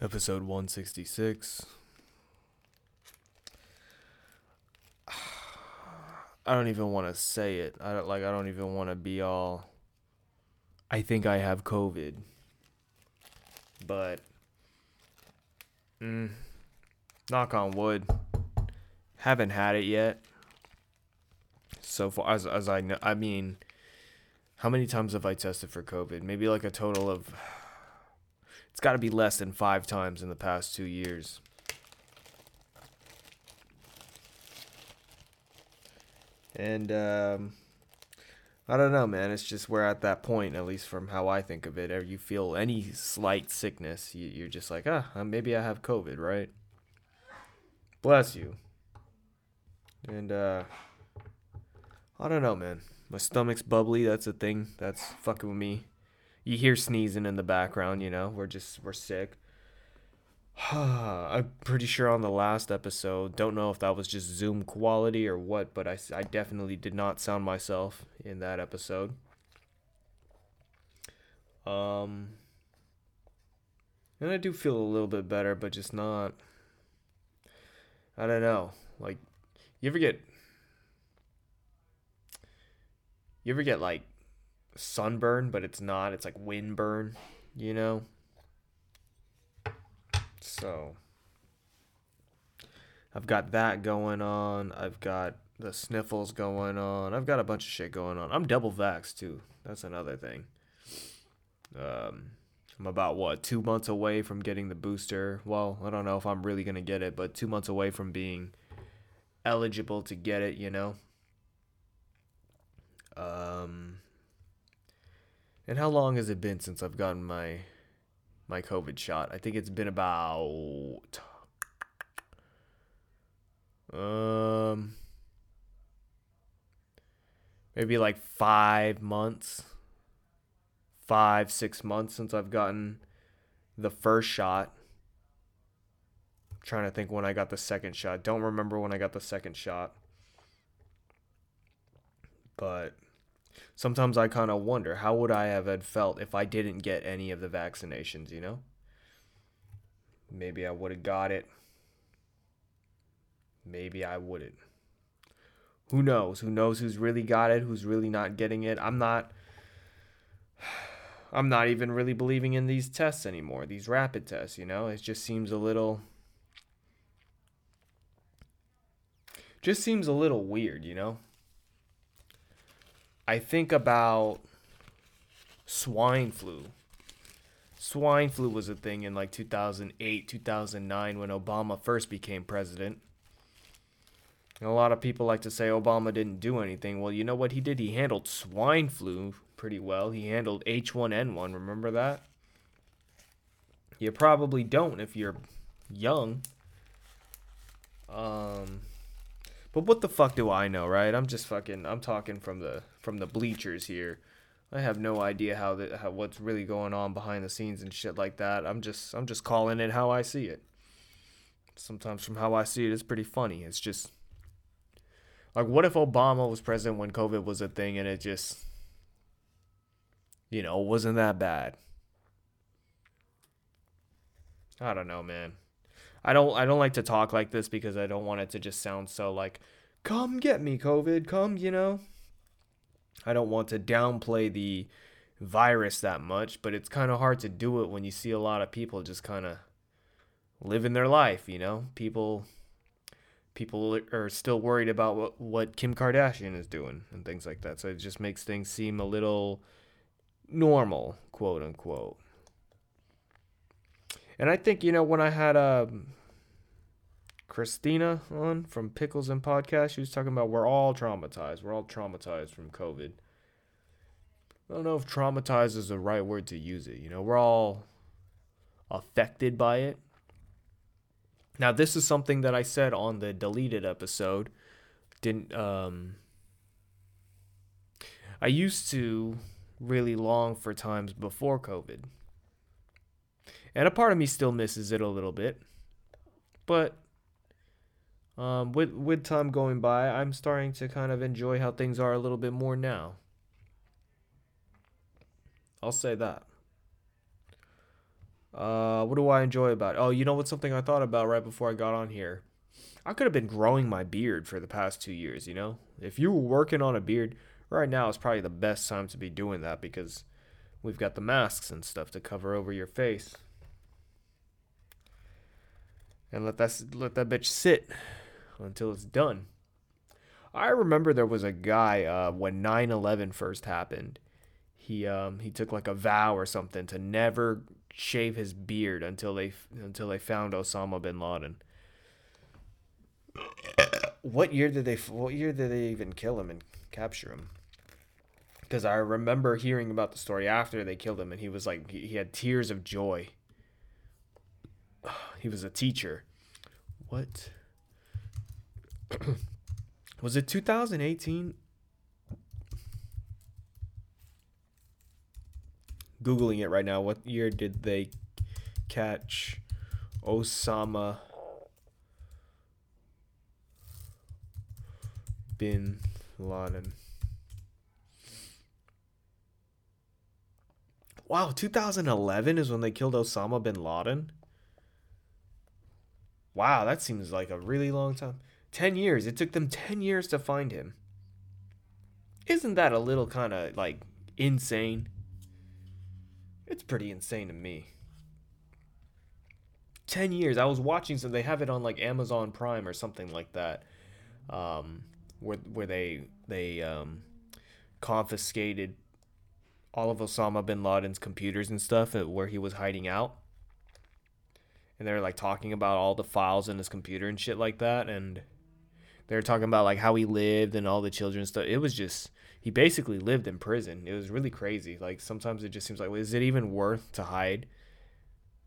Episode 166. I don't even want to say it. I don't even want to be all, I think I have COVID. But, knock on wood, haven't had it yet. So far, as I know, I mean, how many times have I tested for COVID? Maybe like a total of, it's got to be less than 5 times in the past 2 years. And I don't know, man. It's just we're at that point, at least from how I think of it. You feel any slight sickness, you're just like, maybe I have COVID, right? Bless you. And I don't know, man. My stomach's bubbly. That's a thing. That's fucking with me. You hear sneezing in the background, you know. We're sick. I'm pretty sure on the last episode, don't know if that was just Zoom quality or what, but I definitely did not sound myself in that episode. And I do feel a little bit better, but just not, I don't know. Like, you ever get like sunburn, but it's not, it's like windburn, you know? So, I've got that going on. I've got the sniffles going on. I've got a bunch of shit going on. I'm double vaxxed, too. That's another thing. I'm about, 2 months away from getting the booster. Well, I don't know if I'm really going to get it, but 2 months away from being eligible to get it, you know? And how long has it been since I've gotten my COVID shot? I think it's been about, maybe like 5, 6 months since I've gotten the first shot. I'm trying to think when I got the second shot. Don't remember when I got the second shot, but sometimes I kind of wonder, how would I have felt if I didn't get any of the vaccinations, you know? Maybe I would have got it. Maybe I wouldn't. Who knows? Who knows who's really got it, who's really not getting it? I'm not even really believing in these tests anymore, these rapid tests, you know? It just seems a little weird, you know? I think about swine flu. Swine flu was a thing in like 2008, 2009 when Obama first became president. And a lot of people like to say Obama didn't do anything. Well, you know what he did? He handled swine flu pretty well. He handled H1N1. Remember that? You probably don't if you're young. But what the fuck do I know, right? I'm talking from the bleachers here. I have no idea how what's really going on behind the scenes and shit like that. I'm just calling it how I see it. Sometimes from how I see it, it's pretty funny. It's just like, what if Obama was president when COVID was a thing and it just, you know, wasn't that bad? I don't know, man. I don't like to talk like this because I don't want it to just sound so like, come get me, COVID, come, you know. I don't want to downplay the virus that much, but it's kind of hard to do it when you see a lot of people just kind of living their life, you know. People are still worried about what Kim Kardashian is doing and things like that. So it just makes things seem a little normal, quote unquote. And I think, you know, when I had Christina on from Pickles and Podcast, she was talking about we're all traumatized. We're all traumatized from COVID. I don't know if traumatized is the right word to use it. You know, we're all affected by it. Now, this is something that I said on the deleted episode. I used to really long for times before COVID. And a part of me still misses it a little bit, but with time going by, I'm starting to kind of enjoy how things are a little bit more now. I'll say that. What do I enjoy about it? Oh, you know what's something I thought about right before I got on here? I could have been growing my beard for the past 2 years, you know? If you were working on a beard, right now is probably the best time to be doing that because we've got the masks and stuff to cover over your face. And let that bitch sit until it's done. I remember there was a guy when 9/11 first happened. He took like a vow or something to never shave his beard until they found Osama bin Laden. What year did they even kill him and capture him? Because I remember hearing about the story after they killed him, and he was like, he had tears of joy. He was a teacher. What? Was it 2018? Googling it right now. What year did they catch Osama bin Laden? Wow, 2011 is when they killed Osama bin Laden? Wow, that seems like a really long time. 10 years. It took them 10 years to find him. Isn't that a little kind of, like, insane? It's pretty insane to me. 10 years. I was watching, so they have it on, like, Amazon Prime or something like that, where they confiscated all of Osama bin Laden's computers and stuff where he was hiding out. And they were, like, talking about all the files in his computer and shit like that. And they were talking about, like, how he lived and all the children's stuff. It was just, he basically lived in prison. It was really crazy. Like, sometimes it just seems like, well, is it even worth to hide?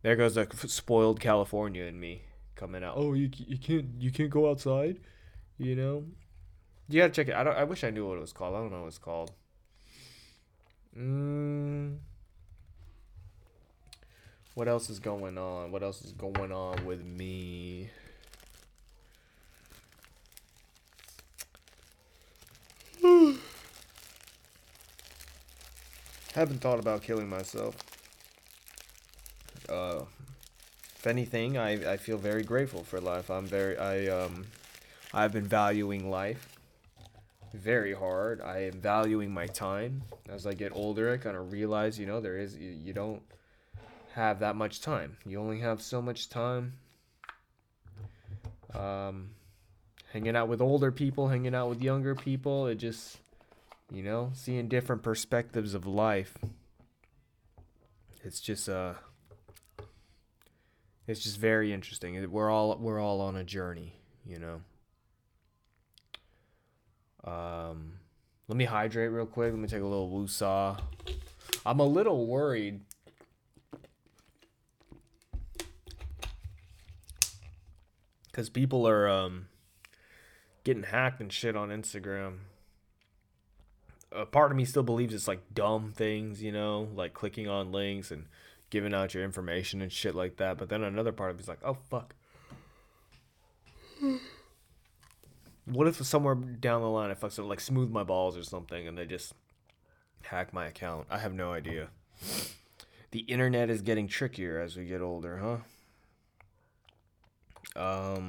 There goes the spoiled California in me coming out. Oh, you can't go outside, you know? You gotta check it. I wish I knew what it was called. I don't know what it's called. What else is going on? What else is going on with me? Haven't thought about killing myself. If anything, I feel very grateful for life. I've been valuing life very hard. I am valuing my time. As I get older, I kind of realize, you know, there is, you don't have that much time. You only have so much time. Hanging out with older people, hanging out with younger people, it just, you know, seeing different perspectives of life. It's just very interesting. We're all on a journey, you know. Let me hydrate real quick. Let me take a little woosaw. I'm a little worried. Because people are getting hacked and shit on Instagram. A part of me still believes it's, like, dumb things, you know? Like, clicking on links and giving out your information and shit like that. But then another part of me is like, oh, fuck. What if somewhere down the line I fucks up, like, smooth my balls or something, and they just hack my account? I have no idea. The internet is getting trickier as we get older, huh?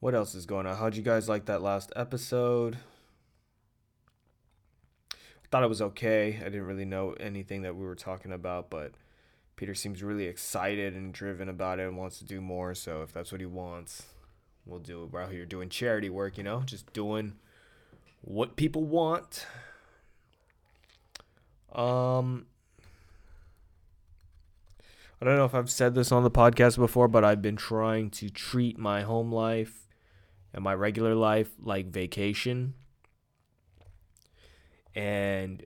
What else is going on? How'd you guys like that last episode? I thought it was okay. I didn't really know anything that we were talking about, but Peter seems really excited and driven about it and wants to do more. So if that's what he wants, we'll do it. We're out here doing charity work, you know, just doing what people want. I don't know if I've said this on the podcast before, but I've been trying to treat my home life and my regular life like vacation. And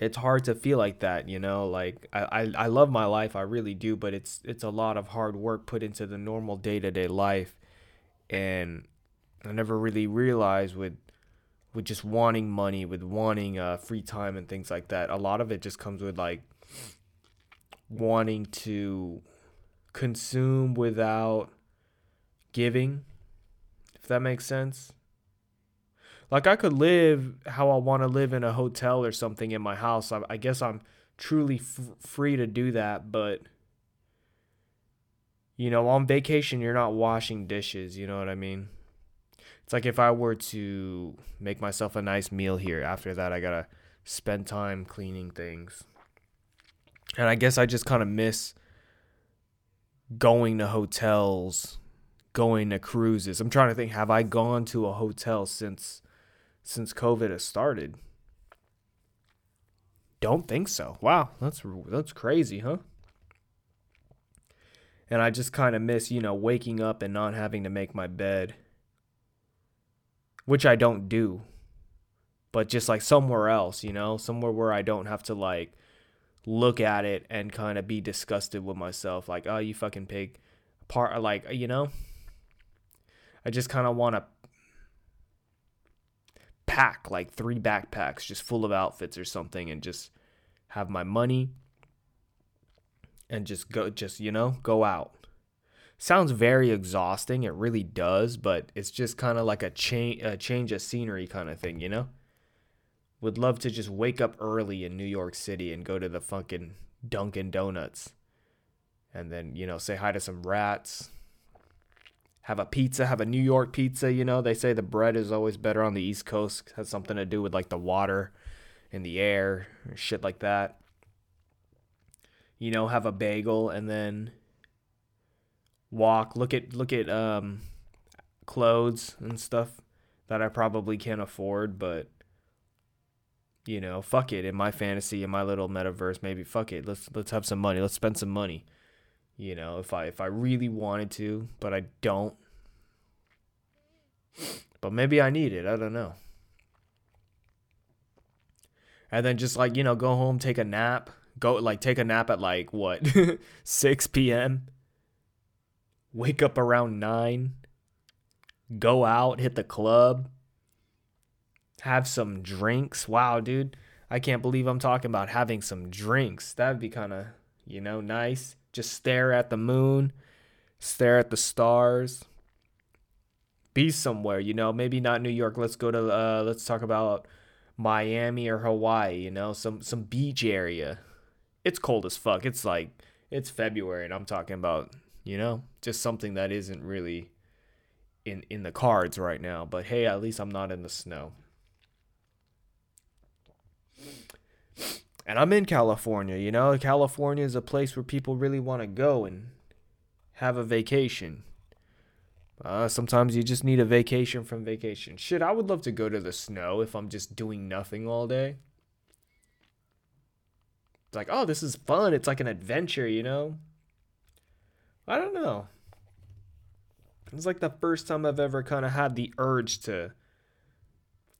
it's hard to feel like that, you know? Like, I love my life, I really do, but it's a lot of hard work put into the normal day-to-day life. And I never really realized with just wanting money, with wanting free time and things like that, a lot of it just comes with, like, wanting to consume without giving, if that makes sense. Like, I could live how I want to live in a hotel or something in my house. I guess I'm truly free to do that, but, you know, on vacation, you're not washing dishes, you know what I mean? It's like if I were to make myself a nice meal here, after that, I gotta spend time cleaning things. And I guess I just kind of miss going to hotels, going to cruises. I'm trying to think, have I gone to a hotel since COVID has started? Don't think so. Wow, that's crazy, huh? And I just kind of miss, you know, waking up and not having to make my bed, which I don't do. But just like somewhere else, you know, somewhere where I don't have to like look at it and kind of be disgusted with myself, like, oh, you fucking pig. Like, you know, I just kind of want to pack like 3 backpacks just full of outfits or something and just have my money and just go, just, you know, go out. Sounds very exhausting. It really does, but it's just kind of like a change of scenery kind of thing, you know? Would love to just wake up early in New York City and go to the fucking Dunkin' Donuts and then, you know, say hi to some rats. Have a pizza, have a New York pizza, you know. They say the bread is always better on the East Coast. It has something to do with, like, the water and the air or shit like that. You know, have a bagel and then walk. Look at clothes and stuff that I probably can't afford, but, you know, fuck it. In my fantasy, in my little metaverse, maybe fuck it. Let's have some money. Let's spend some money. You know, if I really wanted to, but I don't. But maybe I need it. I don't know. And then just like, you know, go home, take a nap. Go like take a nap at like what? 6 p.m. Wake up around 9. Go out, hit the club. Have some drinks. Wow, dude. I can't believe I'm talking about having some drinks. That'd be kind of, you know, nice. Just stare at the moon, stare at the stars, be somewhere, you know, maybe not New York. Let's go to, let's talk about Miami or Hawaii, you know, some beach area. It's cold as fuck. It's like, it's February and I'm talking about, you know, just something that isn't really in the cards right now. But hey, at least I'm not in the snow. And I'm in California, you know. California is a place where people really want to go and have a vacation. Sometimes you just need a vacation from vacation. Shit, I would love to go to the snow if I'm just doing nothing all day. It's like, oh, this is fun. It's like an adventure, you know. I don't know. It's like the first time I've ever kind of had the urge to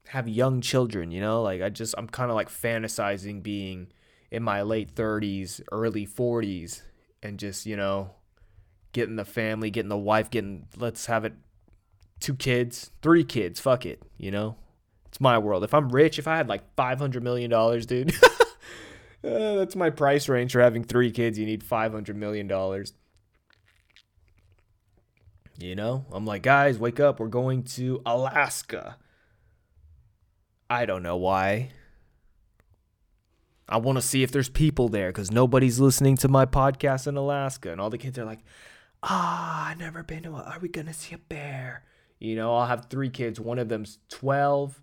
have young children, you know, like I'm kind of like fantasizing being in my late 30s, early 40s and just, you know, getting the family, getting the wife, let's have it 2 kids, 3 kids, fuck it, you know, it's my world. If I'm rich, if I had like $500 million, dude, that's my price range for having 3 kids. You need $500 million. You know, I'm like, guys, wake up. We're going to Alaska. I don't know why. I want to see if there's people there because nobody's listening to my podcast in Alaska. And all the kids are like, I've never been to are we going to see a bear? You know, I'll have 3 kids. One of them's 12.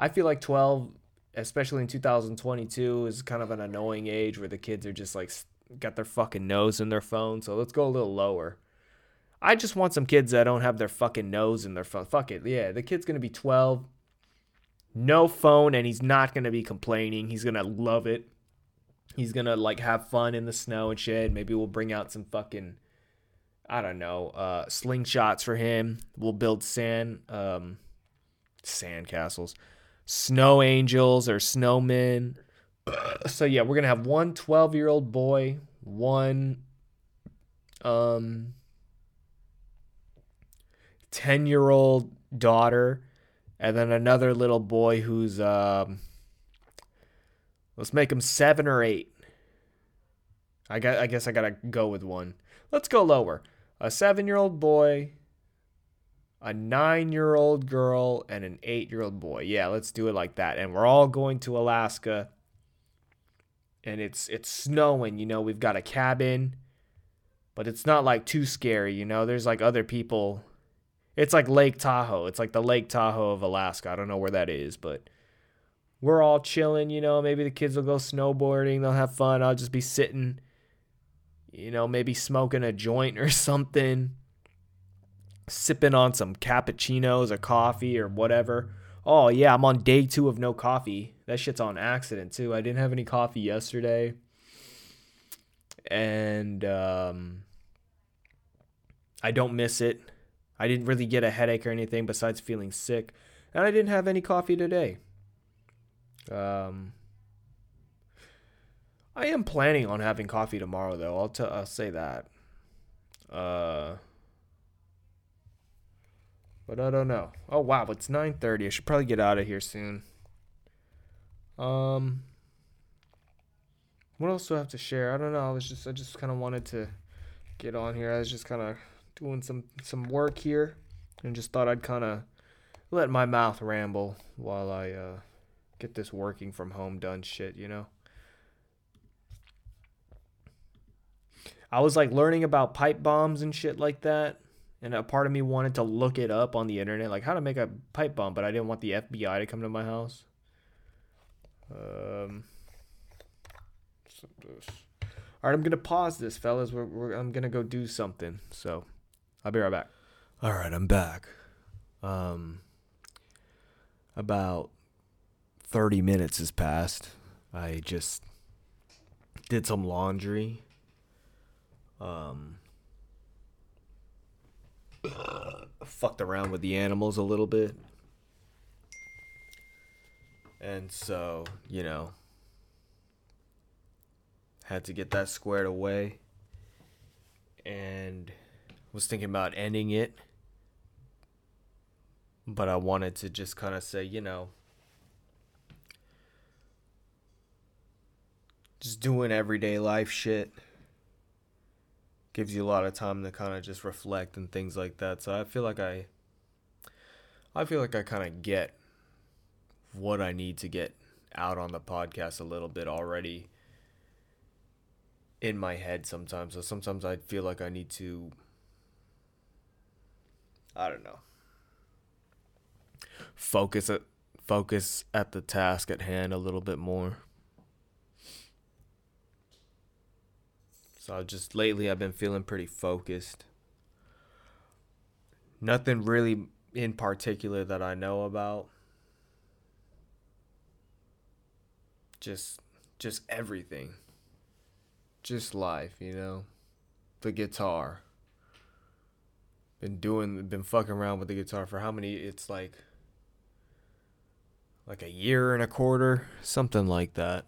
I feel like 12, especially in 2022, is kind of an annoying age where the kids are just like got their fucking nose in their phone. So let's go a little lower. I just want some kids that don't have their fucking nose in their phone. Fuck it. Yeah, the kid's going to be 12. No phone, and he's not going to be complaining. He's going to love it. He's going to, like, have fun in the snow and shit. Maybe we'll bring out some fucking, I don't know, slingshots for him. We'll build sand castles. Snow angels or snowmen. So, yeah, we're going to have one 12-year-old boy, one 10-year-old daughter, and then another little boy who's, let's make him 7 or 8. I guess I gotta go with one. Let's go lower. A 7-year-old boy, a 9-year-old girl, and an 8-year-old boy. Yeah, let's do it like that. And we're all going to Alaska. and it's snowing, you know, we've got a cabin, but it's not like too scary, you know, there's like other people. It's like Lake Tahoe. It's like the Lake Tahoe of Alaska. I don't know where that is, but we're all chilling, you know, maybe the kids will go snowboarding, they'll have fun. I'll just be sitting, you know, maybe smoking a joint or something, sipping on some cappuccinos or coffee or whatever. Oh yeah, I'm on day 2 of no coffee. That shit's on accident too. I didn't have any coffee yesterday. And I don't miss it. I didn't really get a headache or anything besides feeling sick. And I didn't have any coffee today. I am planning on having coffee tomorrow though. I'll say that. But I don't know. Oh, wow. It's 9:30. I should probably get out of here soon. What else do I have to share? I don't know. I just kind of wanted to get on here. I was just kind of doing some work here and just thought I'd kind of let my mouth ramble while I get this working from home done shit, you know? I was like learning about pipe bombs and shit like that. And a part of me wanted to look it up on the internet, like how to make a pipe bomb, but I didn't want the FBI to come to my house. All right, I'm going to pause this, fellas. I'm going to go do something. So I'll be right back. All right, I'm back. About 30 minutes has passed. I just did some laundry. Fucked around with the animals a little bit. And so, you know, had to get that squared away. And was thinking about ending it. But I wanted to just kind of say, you know, just doing everyday life shit gives you a lot of time to kind of just reflect and things like that. So I feel like I kind of get what I need to get out on the podcast a little bit already in my head sometimes. So sometimes I feel like I need to, I don't know, focus at the task at hand a little bit more. So lately I've been feeling pretty focused. Nothing really in particular that I know about. Just everything. Just life, you know. The guitar. Been fucking around with the guitar for how many? It's like a year and a quarter, something like that.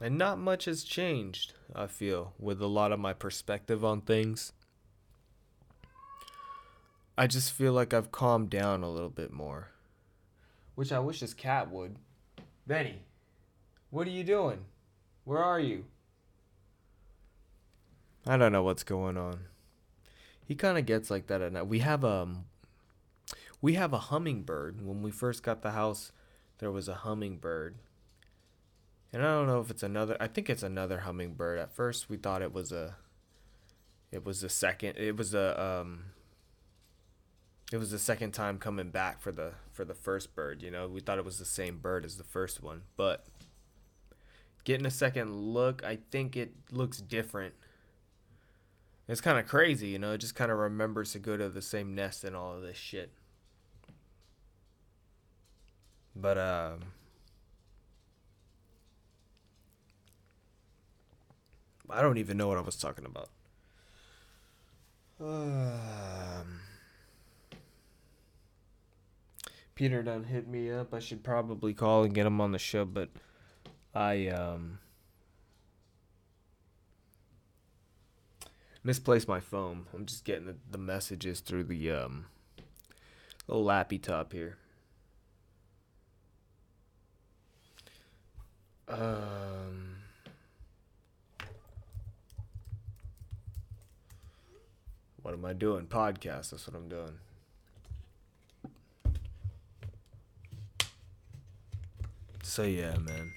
And not much has changed, I feel, with a lot of my perspective on things. I just feel like I've calmed down a little bit more. Which I wish this cat would. Benny, what are you doing? Where are you? I don't know what's going on. He kind of gets like that at night. We have a hummingbird. When we first got the house, there was a hummingbird. And I don't know if it's another. I think it's another hummingbird. At first, we thought it was a. It was the second time coming back for the first bird. You know, we thought it was the same bird as the first one, but getting a second look, I think it looks different. It's kind of crazy, you know. It just kind of remembers to go to the same nest and all of this shit. But I don't even know what I was talking about. Peter done hit me up. I should probably call and get him on the show, but I misplaced my phone. I'm just getting the messages through the little lappy top here. What am I doing? Podcast. That's what I'm doing. So yeah, man.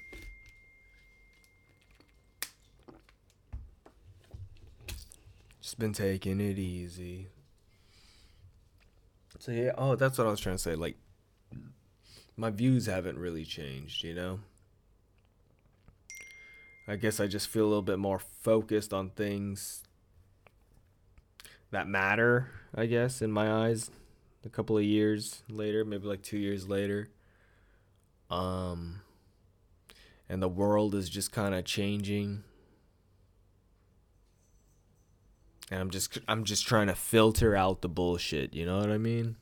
Just been taking it easy. So yeah, oh, that's what I was trying to say. Like, my views haven't really changed, you know? I guess I just feel a little bit more focused on things that matter, I guess, in my eyes. A couple of years later, maybe like 2 years later. And the world is just kind of changing. And I'm just trying to filter out the bullshit, you know what I mean?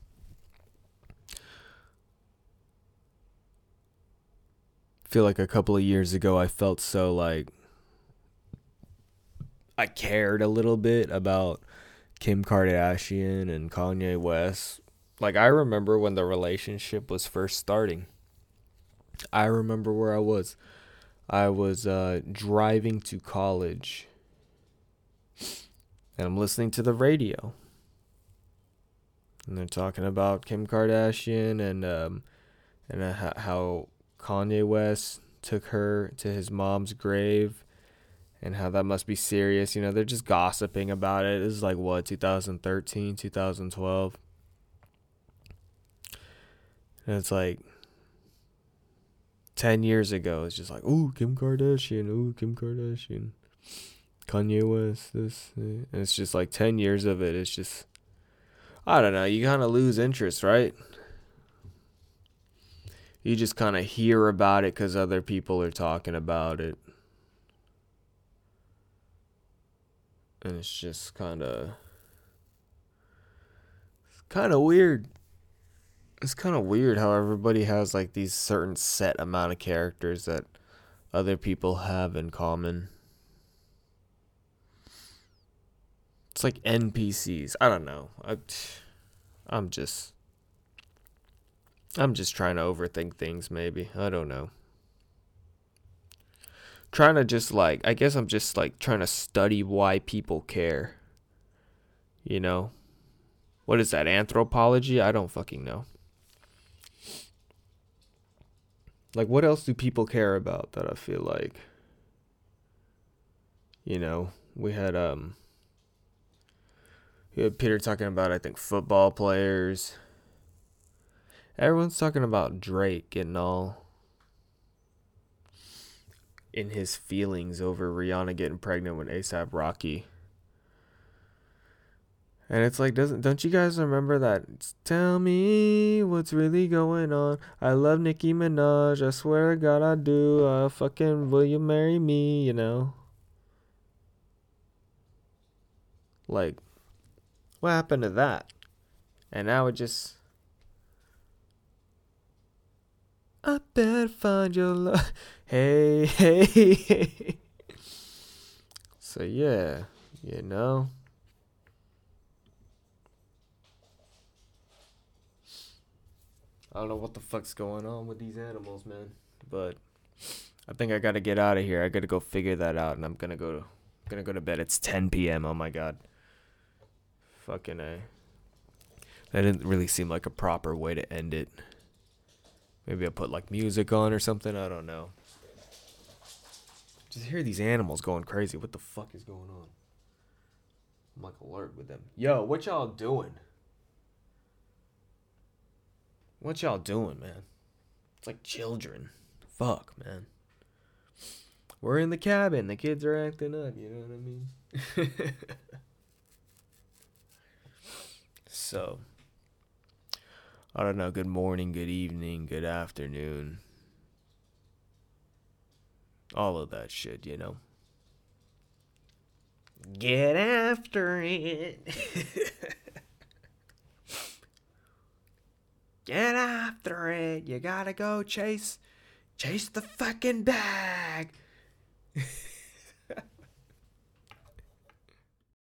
I feel like a couple of years ago I felt so like I cared a little bit about Kim Kardashian and Kanye West. Like, I remember when the relationship was first starting. I remember where I was. I was driving to college. And I'm listening to the radio. And they're talking about Kim Kardashian and how Kanye West took her to his mom's grave and how that must be serious. You know, they're just gossiping about it. This is like, what, 2013, 2012? And it's like 10 years ago. It's just like, ooh, Kim Kardashian. Ooh, Kim Kardashian. Kanye West, this, and it's just like 10 years of it. It's just, I don't know, you kind of lose interest, right? You just kind of hear about it because other people are talking about it. And it's just kind of weird. It's kind of weird how everybody has like these certain set amount of characters that other people have in common. It's like NPCs. I don't know. I'm just trying to overthink things, maybe. I don't know. Trying to just like, I guess I'm just like trying to study why people care. You know? What is that, anthropology? I don't fucking know. Like, what else do people care about that I feel like? You know, we had, Peter talking about, I think, football players. Everyone's talking about Drake and all in his feelings over Rihanna getting pregnant with A$AP Rocky. And it's like, don't you guys remember that? Tell me what's really going on. I love Nicki Minaj. I swear to God I do. Fucking will you marry me, you know? Like, what happened to that? And now it just, I better find your love. Hey, hey, hey. So yeah, you know. I don't know what the fuck's going on with these animals, man. But I think I gotta get out of here. I gotta go figure that out, and I'm gonna go to bed. It's 10 p.m. Oh my god. Fucking A. That didn't really seem like a proper way to end it. Maybe I put like music on or something. I don't know. Just hear these animals going crazy. What the fuck is going on? I'm like alert with them. Yo, what y'all doing? What y'all doing, man? It's like children. Fuck, man. We're in the cabin. The kids are acting up. You know what I mean? So, I don't know, good morning, good evening, good afternoon, all of that shit, you know, get after it, get after it, you gotta go chase the fucking bag.